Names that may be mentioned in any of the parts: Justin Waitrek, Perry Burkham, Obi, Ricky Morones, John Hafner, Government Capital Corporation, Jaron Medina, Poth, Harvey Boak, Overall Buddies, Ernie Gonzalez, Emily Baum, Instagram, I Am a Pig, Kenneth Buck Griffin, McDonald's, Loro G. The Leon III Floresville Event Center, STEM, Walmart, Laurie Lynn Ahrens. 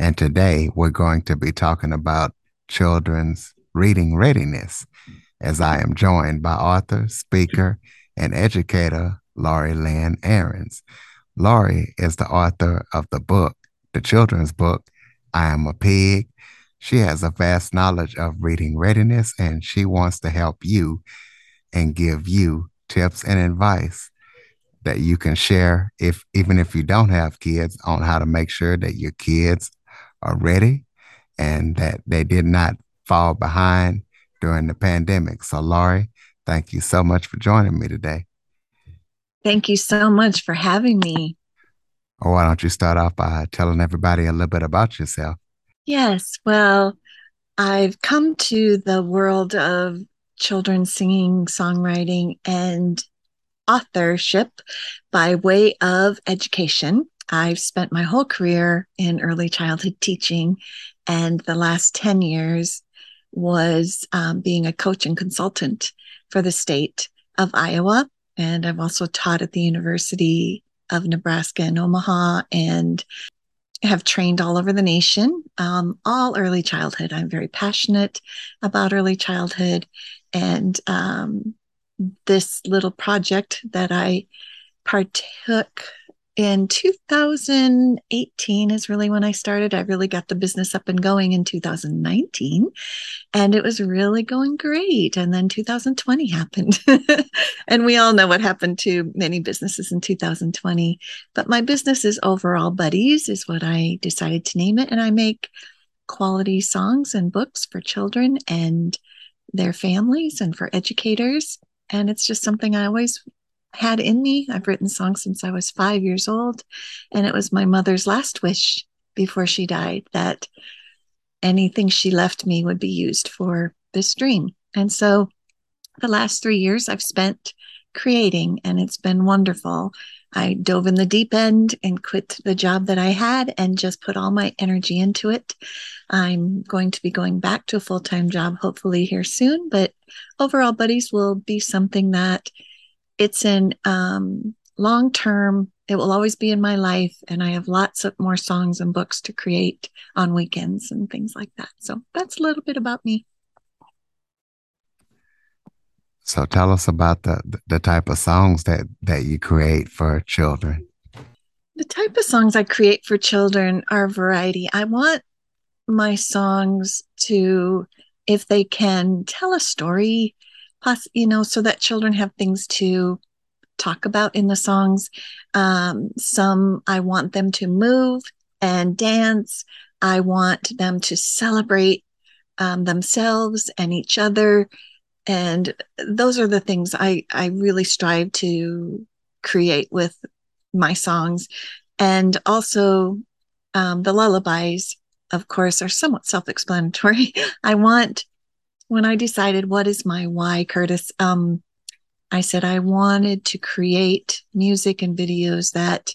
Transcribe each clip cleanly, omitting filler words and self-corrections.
And today we're going to be talking about children's reading readiness, as I am joined by author, speaker, and educator, Laurie Lynn Ahrens. Laurie is the author of the book, the children's book, I Am a Pig. She has a vast knowledge of reading readiness, and she wants to help you and give you tips and advice that you can share, even if you don't have kids, on how to make sure that your kids are ready and that they did not fall behind during the pandemic. So, Laurie, thank you so much for joining me today. Thank you so much for having me. Oh, why don't you start off by telling everybody a little bit about yourself? Yes, well, I've come to the world of children's singing, songwriting, and authorship by way of education. I've spent my whole career in early childhood teaching, and the last 10 years was being a coach and consultant for the state of Iowa. And I've also taught at the University of Nebraska in Omaha and have trained all over the nation, all early childhood. I'm very passionate about early childhood. And this little project that I partook in 2018 is really when I started. I really got the business up and going in 2019, and it was really going great. And then 2020 happened. And we all know what happened to many businesses in 2020. But my business is Overall Buddies, is what I decided to name it. And I make quality songs and books for children and their families and for educators. And it's just something I always had in me. I've written songs since I was 5 years old. And it was my mother's last wish before she died that anything she left me would be used for this dream. And so the last 3 years I've spent creating, and it's been wonderful. I dove in the deep end and quit the job that I had and just put all my energy into it. I'm going to be going back to a full-time job hopefully here soon, but Overall Buddies will be something that it's in long-term. It will always be in my life, and I have lots of more songs and books to create on weekends and things like that. So that's a little bit about me. So tell us about the type of songs that you create for children. The type of songs I create for children are a variety. I want my songs to, if they can, tell a story, so that children have things to talk about in the songs. Some I want them to move and dance. I want them to celebrate themselves and each other. And those are the things I really strive to create with my songs. And also the lullabies, of course, are somewhat self-explanatory. When I decided what is my why, Curtis, I said I wanted to create music and videos that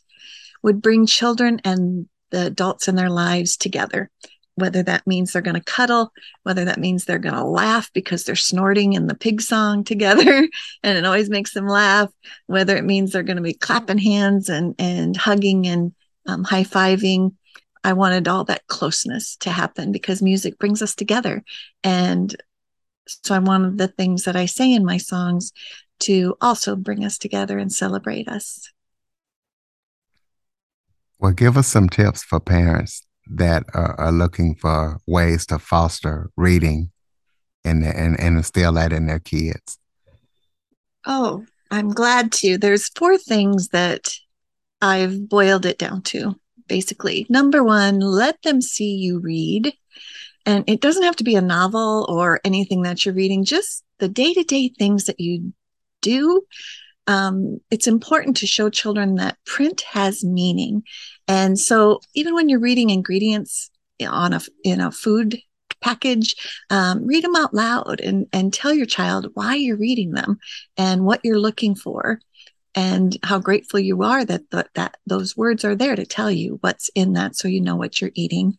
would bring children and the adults in their lives together. Whether that means they're going to cuddle, whether that means they're going to laugh because they're snorting in the pig song together and it always makes them laugh, whether it means they're going to be clapping hands and hugging and high-fiving. I wanted all that closeness to happen because music brings us together. And so I'm one of the things that I say in my songs to also bring us together and celebrate us. Well, give us some tips for parents that are looking for ways to foster reading and instill that in their kids. Oh, I'm glad to. There's 4 things that I've boiled it down to, basically. Number 1, let them see you read. And it doesn't have to be a novel or anything that you're reading, just the day-to-day things that you do. It's important to show children that print has meaning. And so even when you're reading ingredients in a food package, read them out loud and tell your child why you're reading them and what you're looking for and how grateful you are that those words are there to tell you what's in that, so you know what you're eating.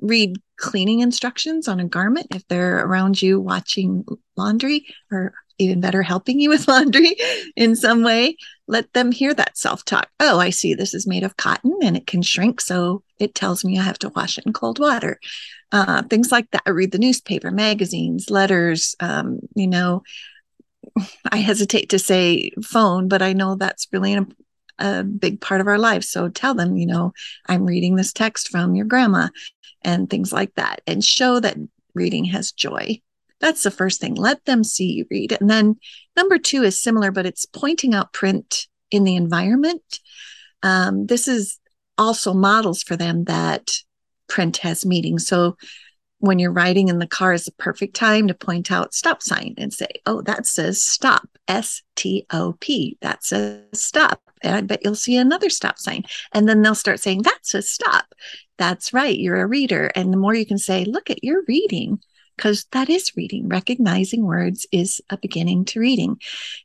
Read cleaning instructions on a garment if they're around you watching laundry, or even better, helping you with laundry in some way. Let them hear that self-talk. Oh, I see this is made of cotton and it can shrink, so it tells me I have to wash it in cold water. Things like that. I read the newspaper, magazines, letters, I hesitate to say phone, but I know that's really a big part of our lives. So tell them, I'm reading this text from your grandma and things like that, and show that reading has joy. That's the first thing. Let them see you read. And then number two is similar, but it's pointing out print in the environment. This is also models for them that print has meaning. So when you're riding in the car is the perfect time to point out stop sign and say, oh, that says stop, S-T-O-P. That says stop. And I bet you'll see another stop sign. And then they'll start saying, that says stop. That's right. You're a reader. And the more you can say, look at your reading, because that is reading. Recognizing words is a beginning to reading.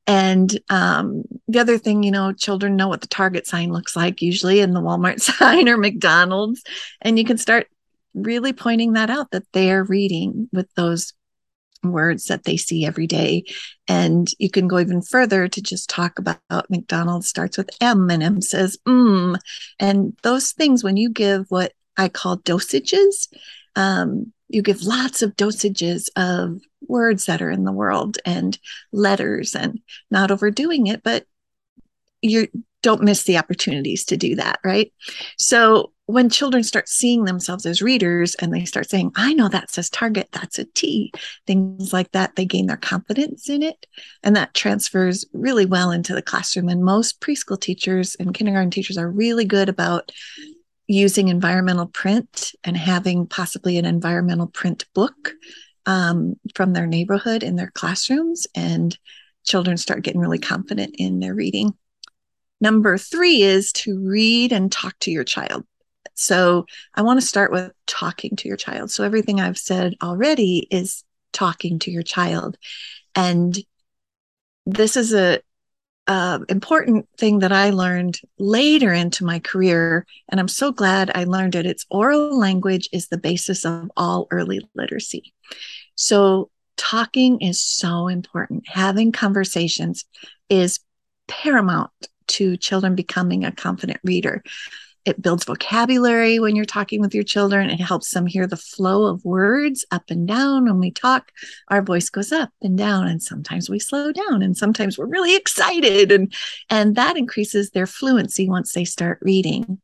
And the other thing, children know what the Target sign looks like, usually, and the Walmart sign or McDonald's. And you can start really pointing that out, that they're reading with those words that they see every day. And you can go even further to just talk about McDonald's starts with M and M says, and those things. When you give what I call dosages, you give lots of dosages of words that are in the world and letters, and not overdoing it, but you don't miss the opportunities to do that, right? So when children start seeing themselves as readers and they start saying, I know that says Target, that's a T, things like that, they gain their confidence in it. And that transfers really well into the classroom. And most preschool teachers and kindergarten teachers are really good about using environmental print and having possibly an environmental print book from their neighborhood in their classrooms, and children start getting really confident in their reading. Number three is to read and talk to your child. So I want to start with talking to your child. So everything I've said already is talking to your child. And this is a important thing that I learned later into my career, and I'm so glad I learned it. It's oral language is the basis of all early literacy. So talking is so important. Having conversations is paramount to children becoming a confident reader. It builds vocabulary when you're talking with your children. It helps them hear the flow of words up and down. When we talk, our voice goes up and down, and sometimes we slow down, and sometimes we're really excited. And that increases their fluency once they start reading.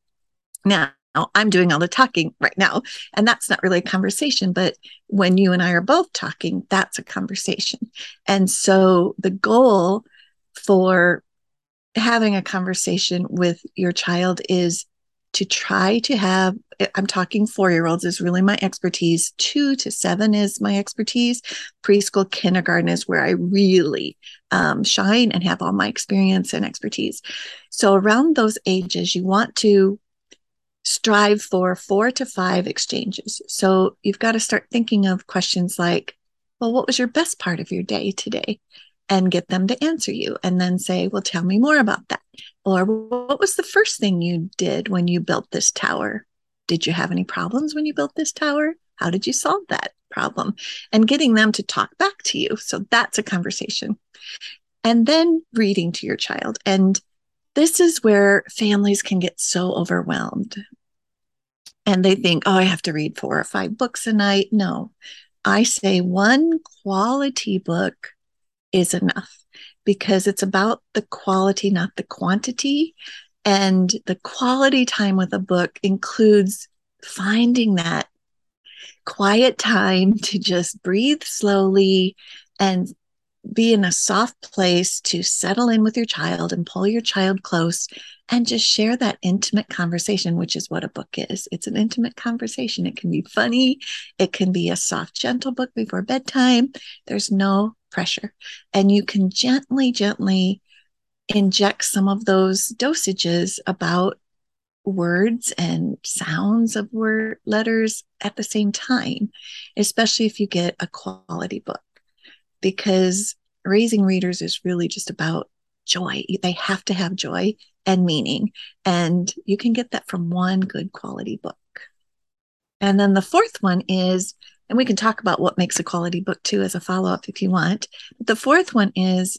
Now, I'm doing all the talking right now, and that's not really a conversation, but when you and I are both talking, that's a conversation. And so the goal for having a conversation with your child is to try to have, I'm talking 4-year-olds is really my expertise. 2 to 7 is my expertise. Preschool, kindergarten is where I really shine and have all my experience and expertise. So around those ages, you want to strive for 4 to 5 exchanges. So you've got to start thinking of questions like, well, what was your best part of your day today? And get them to answer you, and then say, well, tell me more about that. Or what was the first thing you did when you built this tower? Did you have any problems when you built this tower? How did you solve that problem? And getting them to talk back to you. So that's a conversation. And then reading to your child. And this is where families can get so overwhelmed. And they think, oh, I have to read 4 or 5 books a night. No, I say one quality book is enough, because it's about the quality, not the quantity. And the quality time with a book includes finding that quiet time to just breathe slowly and be in a soft place to settle in with your child and pull your child close and just share that intimate conversation, which is what a book is. It's an intimate conversation. It can be funny. It can be a soft, gentle book before bedtime. There's no pressure. And you can gently, gently inject some of those dosages about words and sounds of word letters at the same time, especially if you get a quality book, because raising readers is really just about joy. They have to have joy and meaning, and you can get that from one good quality book. And then the fourth one is, and we can talk about what makes a quality book too as a follow-up if you want, but the fourth one is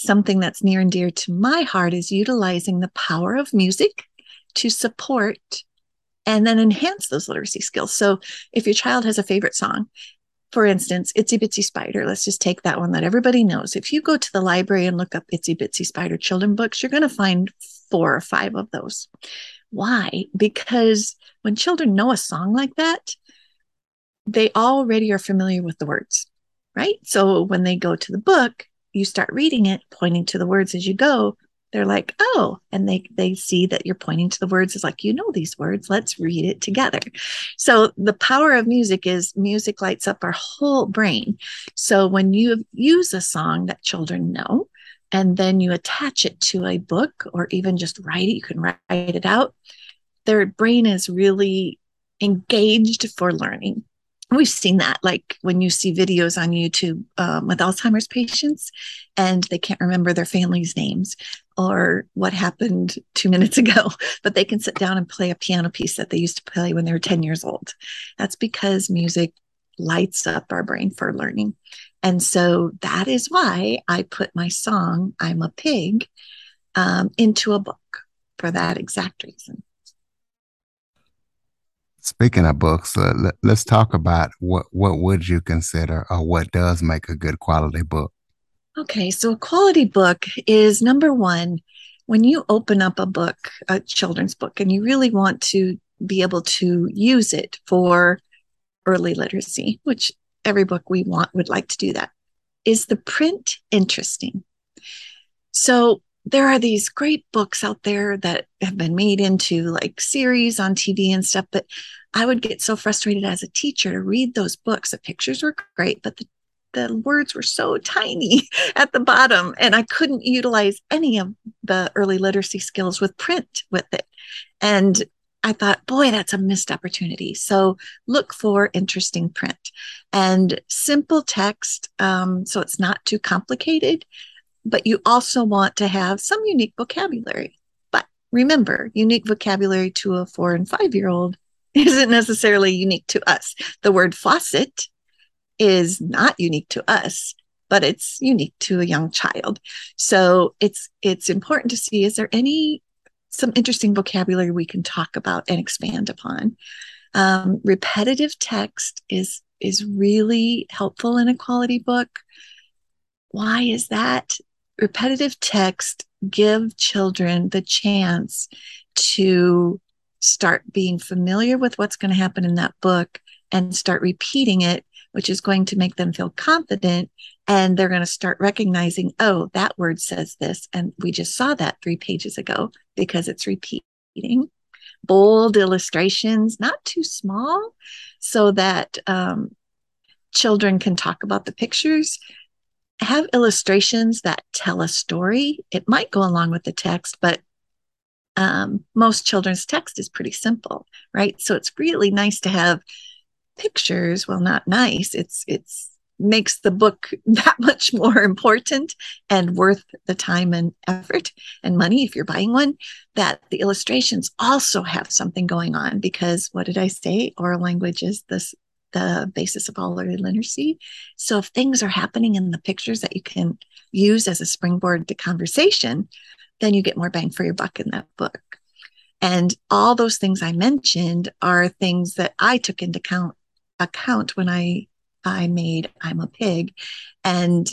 something that's near and dear to my heart, is utilizing the power of music to support and then enhance those literacy skills. So if your child has a favorite song, for instance, Itsy Bitsy Spider, let's just take that one that everybody knows. If you go to the library and look up Itsy Bitsy Spider children books, you're going to find 4 or 5 of those. Why? Because when children know a song like that, they already are familiar with the words, right? So when they go to the book, you start reading it, pointing to the words as you go. They're like, oh, and they see that you're pointing to the words. It's like, you know these words, let's read it together. So the power of music is, music lights up our whole brain. So when you use a song that children know, and then you attach it to a book, or even just write it, you can write it out, their brain is really engaged for learning. We've seen that, like when you see videos on YouTube with Alzheimer's patients and they can't remember their family's names or what happened 2 minutes ago, but they can sit down and play a piano piece that they used to play when they were 10 years old. That's because music lights up our brain for learning. And so that is why I put my song, I'm a Pig, into a book for that exact reason. Speaking of books, let's talk about what would you consider, or what does make a good quality book? Okay, so a quality book is, number one, when you open up a book, a children's book, and you really want to be able to use it for early literacy, which every book we want would like to do that, is the print interesting? So there are these great books out there that have been made into like series on TV and stuff, but I would get so frustrated as a teacher to read those books. The pictures were great, but the words were so tiny at the bottom, and I couldn't utilize any of the early literacy skills with print with it. And I thought, boy, that's a missed opportunity. So look for interesting print and simple text, so it's not too complicated. But you also want to have some unique vocabulary. But remember, unique vocabulary to a 4 and 5-year-old isn't necessarily unique to us. The word faucet is not unique to us, but it's unique to a young child. So it's important to see, is there some interesting vocabulary we can talk about and expand upon? Repetitive text is really helpful in a quality book. Why is that? Repetitive text give children the chance to start being familiar with what's going to happen in that book and start repeating it, which is going to make them feel confident. And they're going to start recognizing, oh, that word says this. And we just saw that 3 pages ago because it's repeating. Bold illustrations, not too small, so that children can talk about the pictures. Have illustrations that tell a story. It might go along with the text, but most children's text is pretty simple, right? So it's really nice to have pictures. Well, not nice. It's makes the book that much more important and worth the time and effort and money, if you're buying one, that the illustrations also have something going on, because what did I say? Oral language is this the basis of all early literacy. So if things are happening in the pictures that you can use as a springboard to conversation, then you get more bang for your buck in that book. And all those things I mentioned are things that I took into account when I made I'm a Pig. And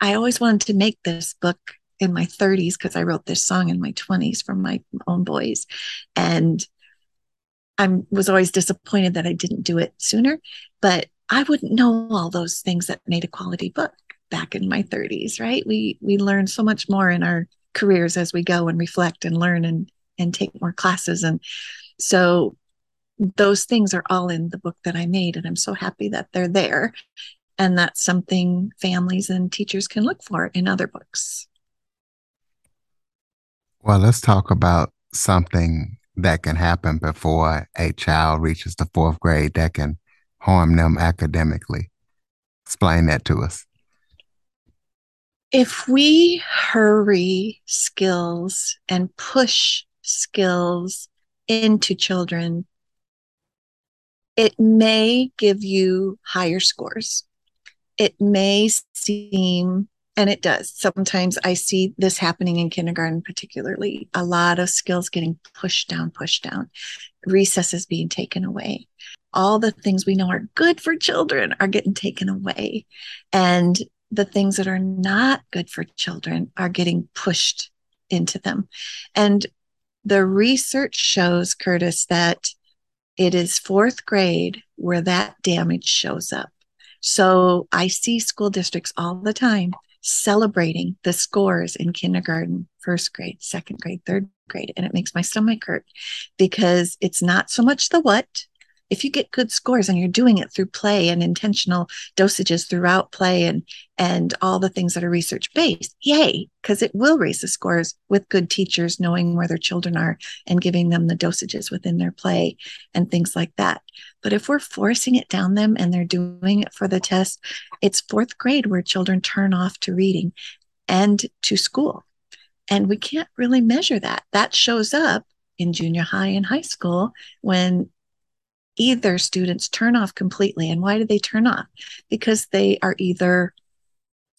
I always wanted to make this book in my 30s, because I wrote this song in my 20s for my own boys. And I was always disappointed that I didn't do it sooner, but I wouldn't know all those things that made a quality book back in my 30s, right? We learn so much more in our careers as we go and reflect and learn and take more classes. And so those things are all in the book that I made, and I'm so happy that they're there. And that's something families and teachers can look for in other books. Well, let's talk about something that can happen before a child reaches the fourth grade that can harm them academically? Explain that to us. If we hurry skills and push skills into children, it may give you higher scores. It may seem, and it does, sometimes I see this happening in kindergarten particularly, a lot of skills getting pushed down, recesses being taken away. All the things we know are good for children are getting taken away. And the things that are not good for children are getting pushed into them. And the research shows, Curtis, that it is fourth grade where that damage shows up. So I see school districts all the time celebrating the scores in kindergarten, first grade, second grade, third grade. And it makes my stomach hurt because it's not so much the what. If you get good scores and you're doing it through play and intentional dosages throughout play and all the things that are research-based, yay, because it will raise the scores with good teachers knowing where their children are and giving them the dosages within their play and things like that. But if we're forcing it down them and they're doing it for the test, it's fourth grade where children turn off to reading and to school. And we can't really measure that. That shows up in junior high and high school when either students turn off completely. And why do they turn off? Because they are either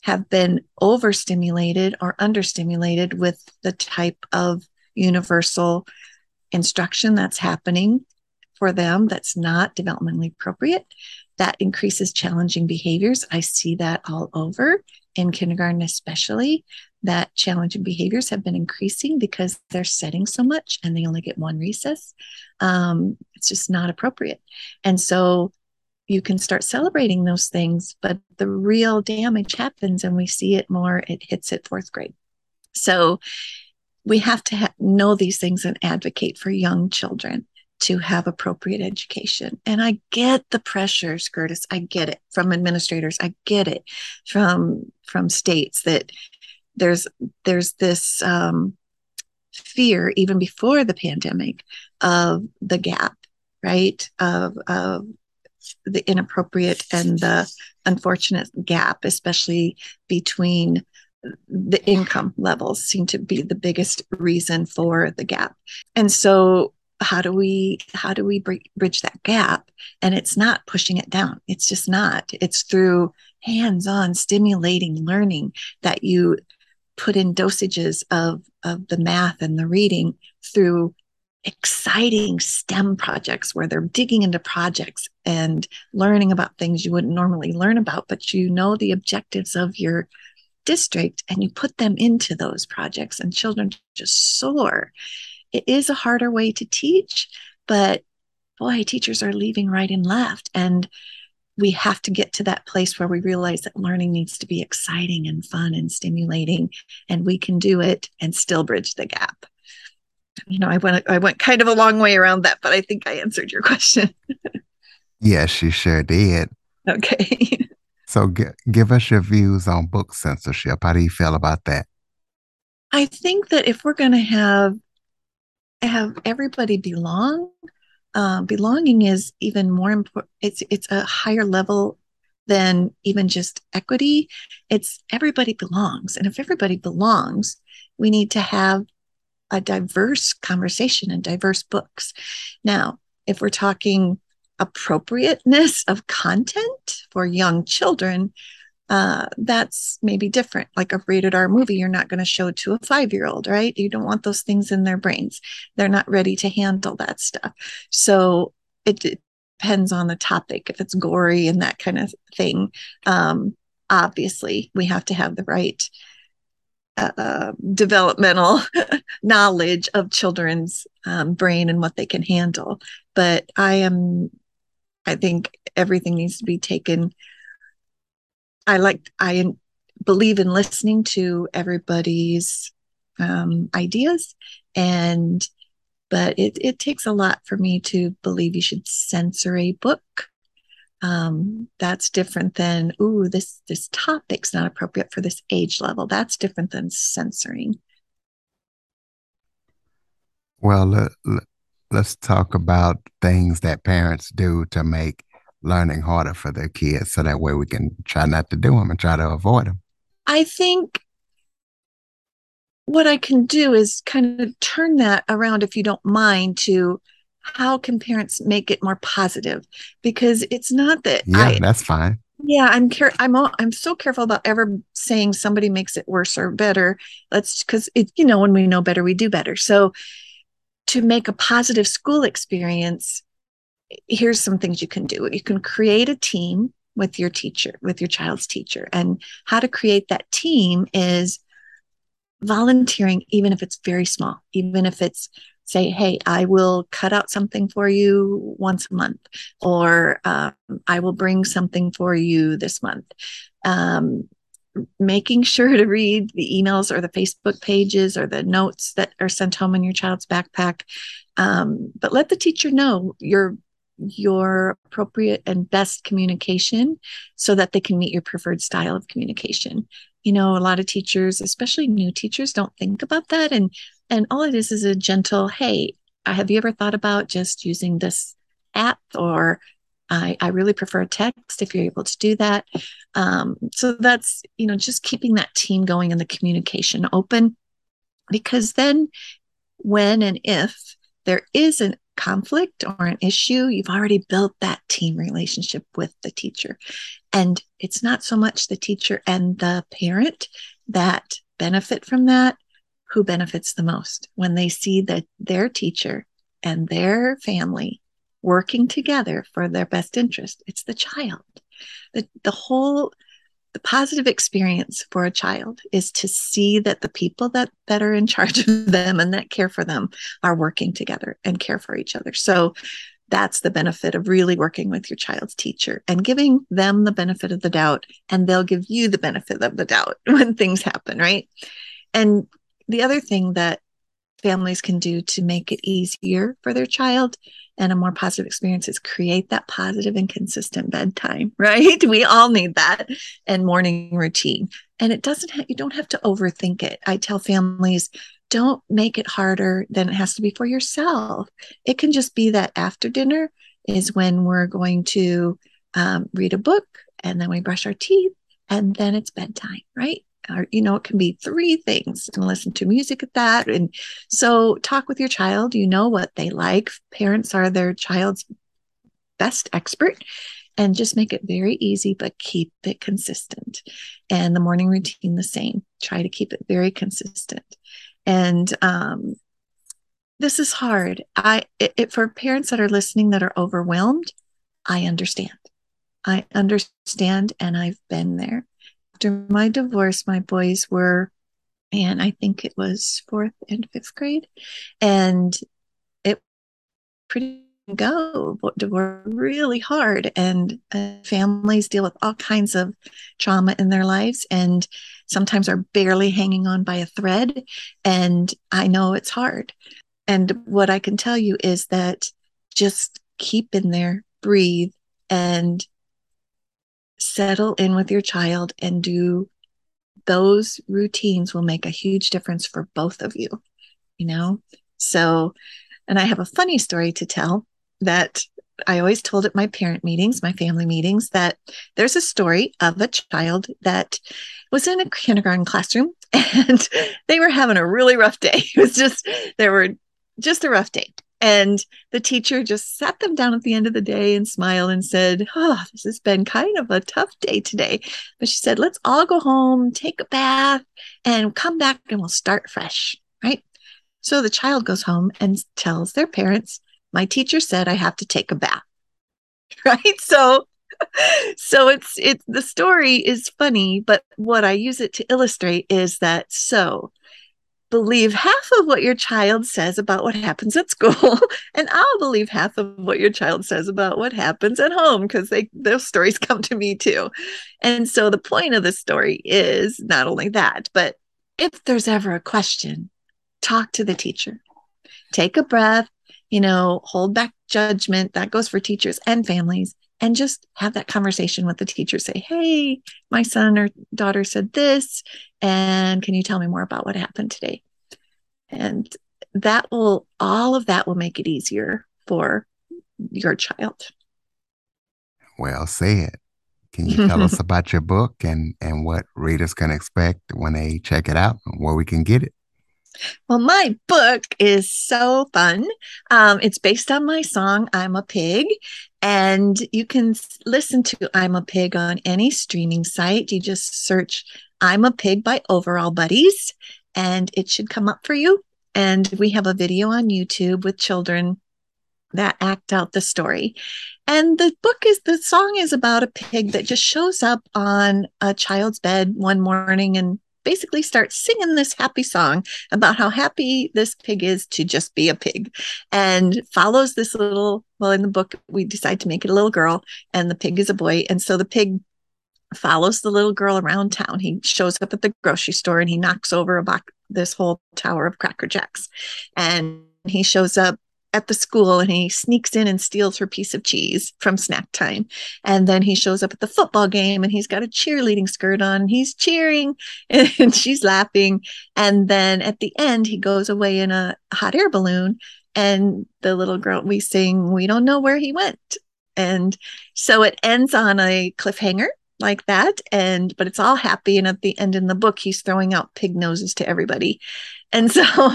have been overstimulated or understimulated with the type of universal instruction that's happening for them that's not developmentally appropriate. That increases challenging behaviors. I see that all over in kindergarten, especially, that challenging behaviors have been increasing because they're setting so much and they only get one recess. It's just not appropriate. And so you can start celebrating those things, but the real damage happens and we see it more. It hits at fourth grade. So we have to know these things and advocate for young children to have appropriate education. And I get the pressures, Curtis. I get it from administrators. I get it from states that there's this fear even before the pandemic of the gap, right? Of the inappropriate and the unfortunate gap, especially between the income levels seem to be the biggest reason for the gap. And so how do we bridge that gap? And it's not pushing it down. It's just not. It's through hands-on stimulating learning that you put in dosages of the math and the reading through exciting STEM projects where they're digging into projects and learning about things you wouldn't normally learn about, but you know the objectives of your district and you put them into those projects and children just soar. It is a harder way to teach, but boy, teachers are leaving right and left. And we have to get to that place where we realize that learning needs to be exciting and fun and stimulating, and we can do it and still bridge the gap. You know, I went kind of a long way around that, but I think I answered your question. Yes, you sure did. Okay. So give us your views on book censorship. How do you feel about that? I think that if we're going to have everybody belong, belonging is even more important. It's a higher level than even just equity. It's everybody belongs. And if everybody belongs, we need to have a diverse conversation and diverse books. Now, if we're talking appropriateness of content for young children, that's maybe different. Like a rated R movie, you're not going to show to a 5-year-old, right? You don't want those things in their brains. They're not ready to handle that stuff. So it depends on the topic. If it's gory and that kind of thing, obviously we have to have the right developmental knowledge of children's brain and what they can handle. But I think everything needs to be taken. I believe in listening to everybody's ideas, but it takes a lot for me to believe you should censor a book. That's different than, ooh, this topic's not appropriate for this age level. That's different than censoring. Well, let's talk about things that parents do to make learning harder for their kids, so that way we can try not to do them and try to avoid them. I think what I can do is kind of turn that around, if you don't mind, to how can parents make it more positive? Because it's not that. Yeah, that's fine. Yeah, I'm so careful about ever saying somebody makes it worse or better. Because it, when we know better, we do better. So to make a positive school experience, here's some things you can do. You can create a team with your teacher, with your child's teacher. And how to create that team is volunteering, even if it's very small, even if it's, say, hey, I will cut out something for you once a month, or I will bring something for you this month. Making sure to read the emails or the Facebook pages or the notes that are sent home in your child's backpack. But let the teacher know your appropriate and best communication so that they can meet your preferred style of communication. A lot of teachers, especially new teachers, don't think about that. And all it is a gentle, hey, have you ever thought about just using this app? Or I really prefer text if you're able to do that. So that's, just keeping that team going and the communication open. Because then when and if there is a conflict or an issue, you've already built that team relationship with the teacher. And it's not so much the teacher and the parent that benefit from that. Who benefits the most when they see that their teacher and their family working together for their best interest? It's the child. The positive experience for a child is to see that the people that are in charge of them and that care for them are working together and care for each other. So that's the benefit of really working with your child's teacher and giving them the benefit of the doubt, and they'll give you the benefit of the doubt when things happen, right? And the other thing that families can do to make it easier for their child and a more positive experience is create that positive and consistent bedtime, right? We all need that, and morning routine. And you don't have to overthink it. I tell families, don't make it harder than it has to be for yourself. It can just be that after dinner is when we're going to read a book, and then we brush our teeth, and then it's bedtime, right? Or, it can be three things, and listen to music at that. And so talk with your child, what they like. Parents are their child's best expert, and just make it very easy, but keep it consistent. And the morning routine, the same. Try to keep it very consistent. And this is hard. For parents that are listening that are overwhelmed, I understand. I understand, and I've been there. After my divorce, my boys were, and I think it was 4th and 5th grade, and it pretty go. Divorce really hard, and families deal with all kinds of trauma in their lives, and sometimes are barely hanging on by a thread. And I know it's hard. And what I can tell you is that just keep in there, breathe, and settle in with your child, and do those routines will make a huge difference for both of you, So, and I have a funny story to tell that I always told at my parent meetings, my family meetings, that there's a story of a child that was in a kindergarten classroom, and they were having a really rough day. It was just a rough day. And the teacher just sat them down at the end of the day and smiled and said, oh, this has been kind of a tough day today. But she said, let's all go home, take a bath, and come back, and we'll start fresh, right? So the child goes home and tells their parents, my teacher said I have to take a bath, right? So it's the story is funny, but what I use it to illustrate is that believe half of what your child says about what happens at school, and I'll believe half of what your child says about what happens at home, because those stories come to me too. And so the point of the story is not only that, but if there's ever a question, talk to the teacher, take a breath, hold back judgment. That goes for teachers and families. And just have that conversation with the teacher. Say, hey, my son or daughter said this, and can you tell me more about what happened today? And that will, all of that will make it easier for your child. Well said. Can you tell us about your book and what readers can expect when they check it out and where we can get it? Well, my book is so fun. It's based on my song, I'm a Pig. And you can listen to I'm a Pig on any streaming site. You just search I'm a Pig by Overall Buddies, and it should come up for you. And we have a video on YouTube with children that act out the story. And the song is about a pig that just shows up on a child's bed one morning and basically starts singing this happy song about how happy this pig is to just be a pig, and follows this little, well, in the book, we decide to make it a little girl and the pig is a boy. And so the pig follows the little girl around town. He shows up at the grocery store and he knocks over this whole tower of Cracker Jacks. And he shows up at the school and he sneaks in and steals her piece of cheese from snack time. And then he shows up at the football game and he's got a cheerleading skirt on and he's cheering and she's laughing. And then at the end, he goes away in a hot air balloon and the little girl, we sing, we don't know where he went. And so it ends on a cliffhanger like that. But it's all happy. And at the end in the book, he's throwing out pig noses to everybody. And so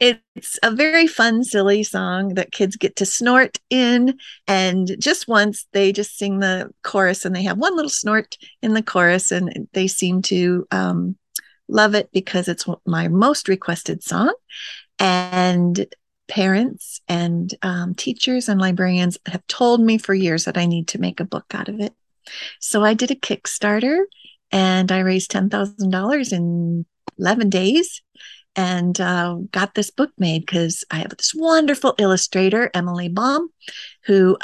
it's a very fun, silly song that kids get to snort in. And just once they just sing the chorus and they have one little snort in the chorus, and they seem to love it because it's my most requested song. And parents and teachers and librarians have told me for years that I need to make a book out of it. So I did a Kickstarter and I raised $10,000 in 11 days. And got this book made because I have this wonderful illustrator, Emily Baum, who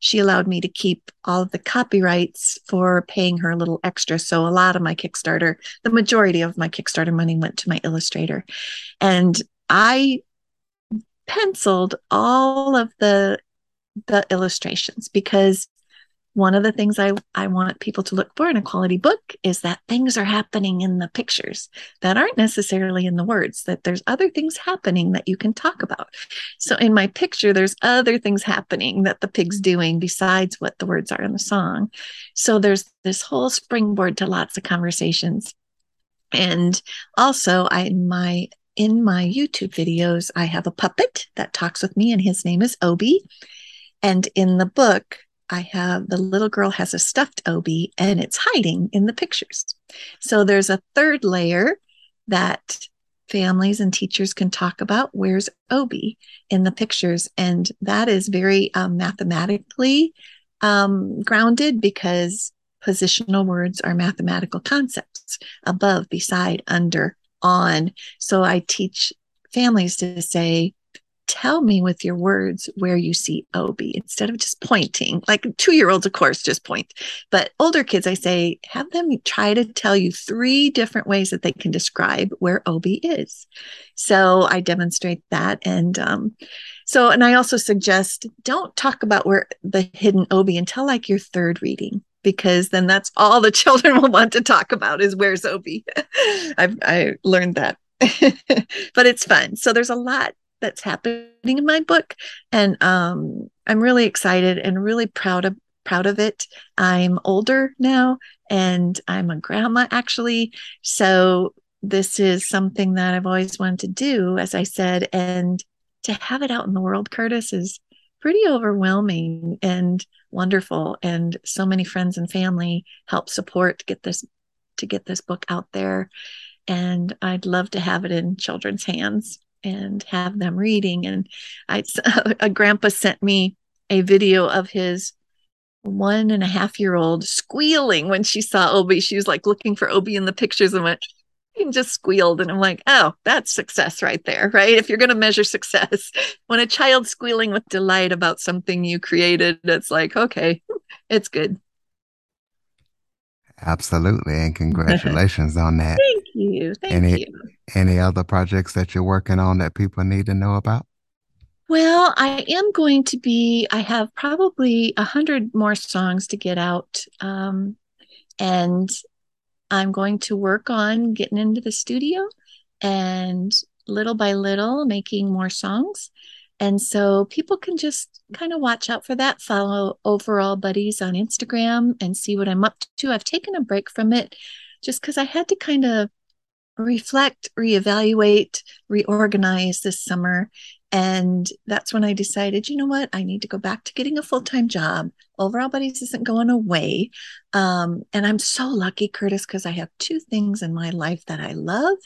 she allowed me to keep all of the copyrights for paying her a little extra. So a lot of my Kickstarter, the majority of my Kickstarter money went to my illustrator. And I penciled all of the illustrations because one of the things I want people to look for in a quality book is that things are happening in the pictures that aren't necessarily in the words, that there's other things happening that you can talk about. So in my picture, there's other things happening that the pig's doing besides what the words are in the song. So there's this whole springboard to lots of conversations. And also in my YouTube videos, I have a puppet that talks with me and his name is Obi. And in the book, the little girl has a stuffed Obi and it's hiding in the pictures. So there's a third layer that families and teachers can talk about. Where's Obi in the pictures? And that is very mathematically grounded because positional words are mathematical concepts: above, beside, under, on. So I teach families to say, tell me with your words where you see Obi, instead of just pointing. Like 2-year-olds, of course, just point. But older kids, I say, have them try to tell you 3 different ways that they can describe where Obi is. So I demonstrate that. And and I also suggest don't talk about where the hidden Obi until like your 3rd reading, because then that's all the children will want to talk about is where's Obi. I learned that. But it's fun. So there's a lot that's happening in my book. And I'm really excited and really proud of it. I'm older now and I'm a grandma actually. So this is something that I've always wanted to do, as I said, and to have it out in the world, Curtis, is pretty overwhelming and wonderful. And so many friends and family help support to get this book out there. And I'd love to have it in children's hands and have them reading. And a grandpa sent me a video of his 1.5-year-old squealing when she saw Obi. She was like looking for Obi in the pictures and went, and just squealed. And I'm like, oh, that's success right there, right? If you're going to measure success, when a child's squealing with delight about something you created, it's like, okay, it's good. Absolutely. And congratulations on that. Thank you. Thank you. Any other projects that you're working on that people need to know about? Well, I have probably 100 more songs to get out. And I'm going to work on getting into the studio and little by little making more songs. And so people can just kind of watch out for that. Follow Overall Buddies on Instagram and see what I'm up to. I've taken a break from it just because I had to kind of reflect, reevaluate, reorganize this summer. And that's when I decided, you know what, I need to go back to getting a full-time job. Overall Buddies isn't going away. And I'm so lucky, Curtis, because I have two things in my life that I love,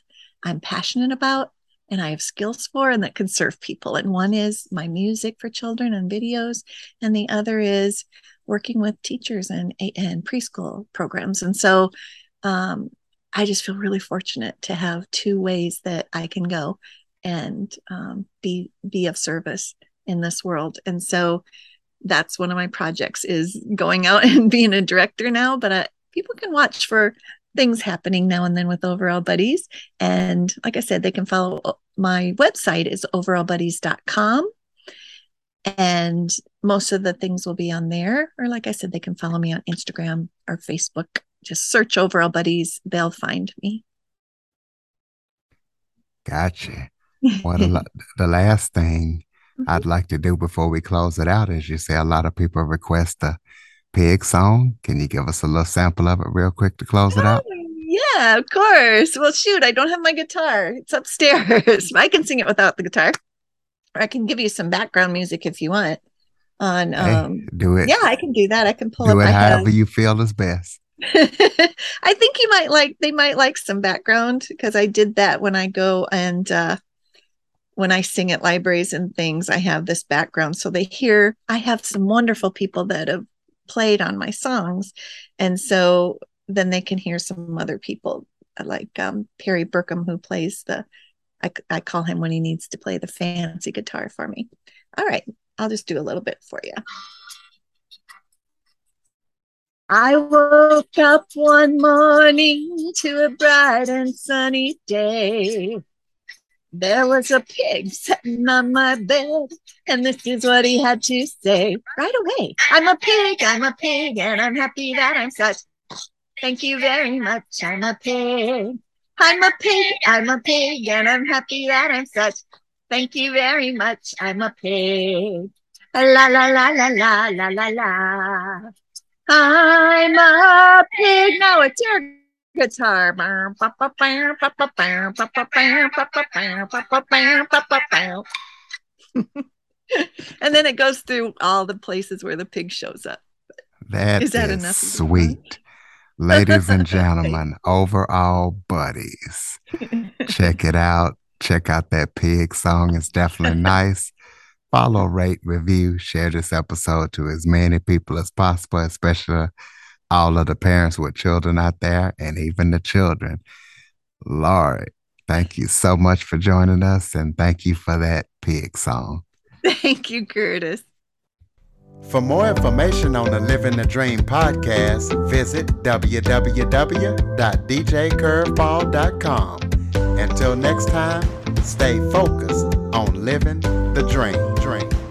I'm passionate about, and I have skills for, and that can serve people. And one is my music for children and videos. And the other is working with teachers and preschool programs. And so I just feel really fortunate to have two ways that I can go and be of service in this world. And so that's one of my projects, is going out and being a director now. But people can watch for things happening now and then with Overall Buddies. And like I said, they can follow my website is overallbuddies.com. And most of the things will be on there. Or like I said, they can follow me on Instagram or Facebook. Just search Overall Buddies. They'll find me. Gotcha. Well, the last thing I'd like to do before we close it out is, you say a lot of people request a pig song. Can you give us a little sample of it real quick to close it out? Yeah, of course. Well, shoot, I don't have my guitar. It's upstairs. I can sing it without the guitar. Or I can give you some background music if you want. On do it. Yeah, I can do that. I can pull do up it my however head. You feel is best. I think you might like. They might like some background because I did that when I go and when I sing at libraries and things. I have this background, so they hear. I have some wonderful people that have played on my songs, and so then they can hear some other people like Perry Burkham, who plays the. I call him when he needs to play the fancy guitar for me. All right, I'll just do a little bit for you. I woke up one morning to a bright and sunny day. There was a pig sitting on my bed, and this is what he had to say right away. I'm a pig, and I'm happy that I'm such. Thank you very much. I'm a pig. I'm a pig, and I'm happy that I'm such. Thank you very much. I'm a pig. La la la la la la la la. I'm a pig. Now it's your guitar. And then it goes through all the places where the pig shows up. That is enough? Sweet. Ladies and gentlemen, Overall Buddies. Check it out. Check out that pig song. It's definitely nice. Follow, rate, review, share this episode to as many people as possible, especially all of the parents with children out there and even the children. Laurie, thank you so much for joining us, and thank you for that pig song. Thank you, Curtis. For more information on the Living the Dream podcast, visit www.djcurveball.com. Until next time, stay focused on living the dream.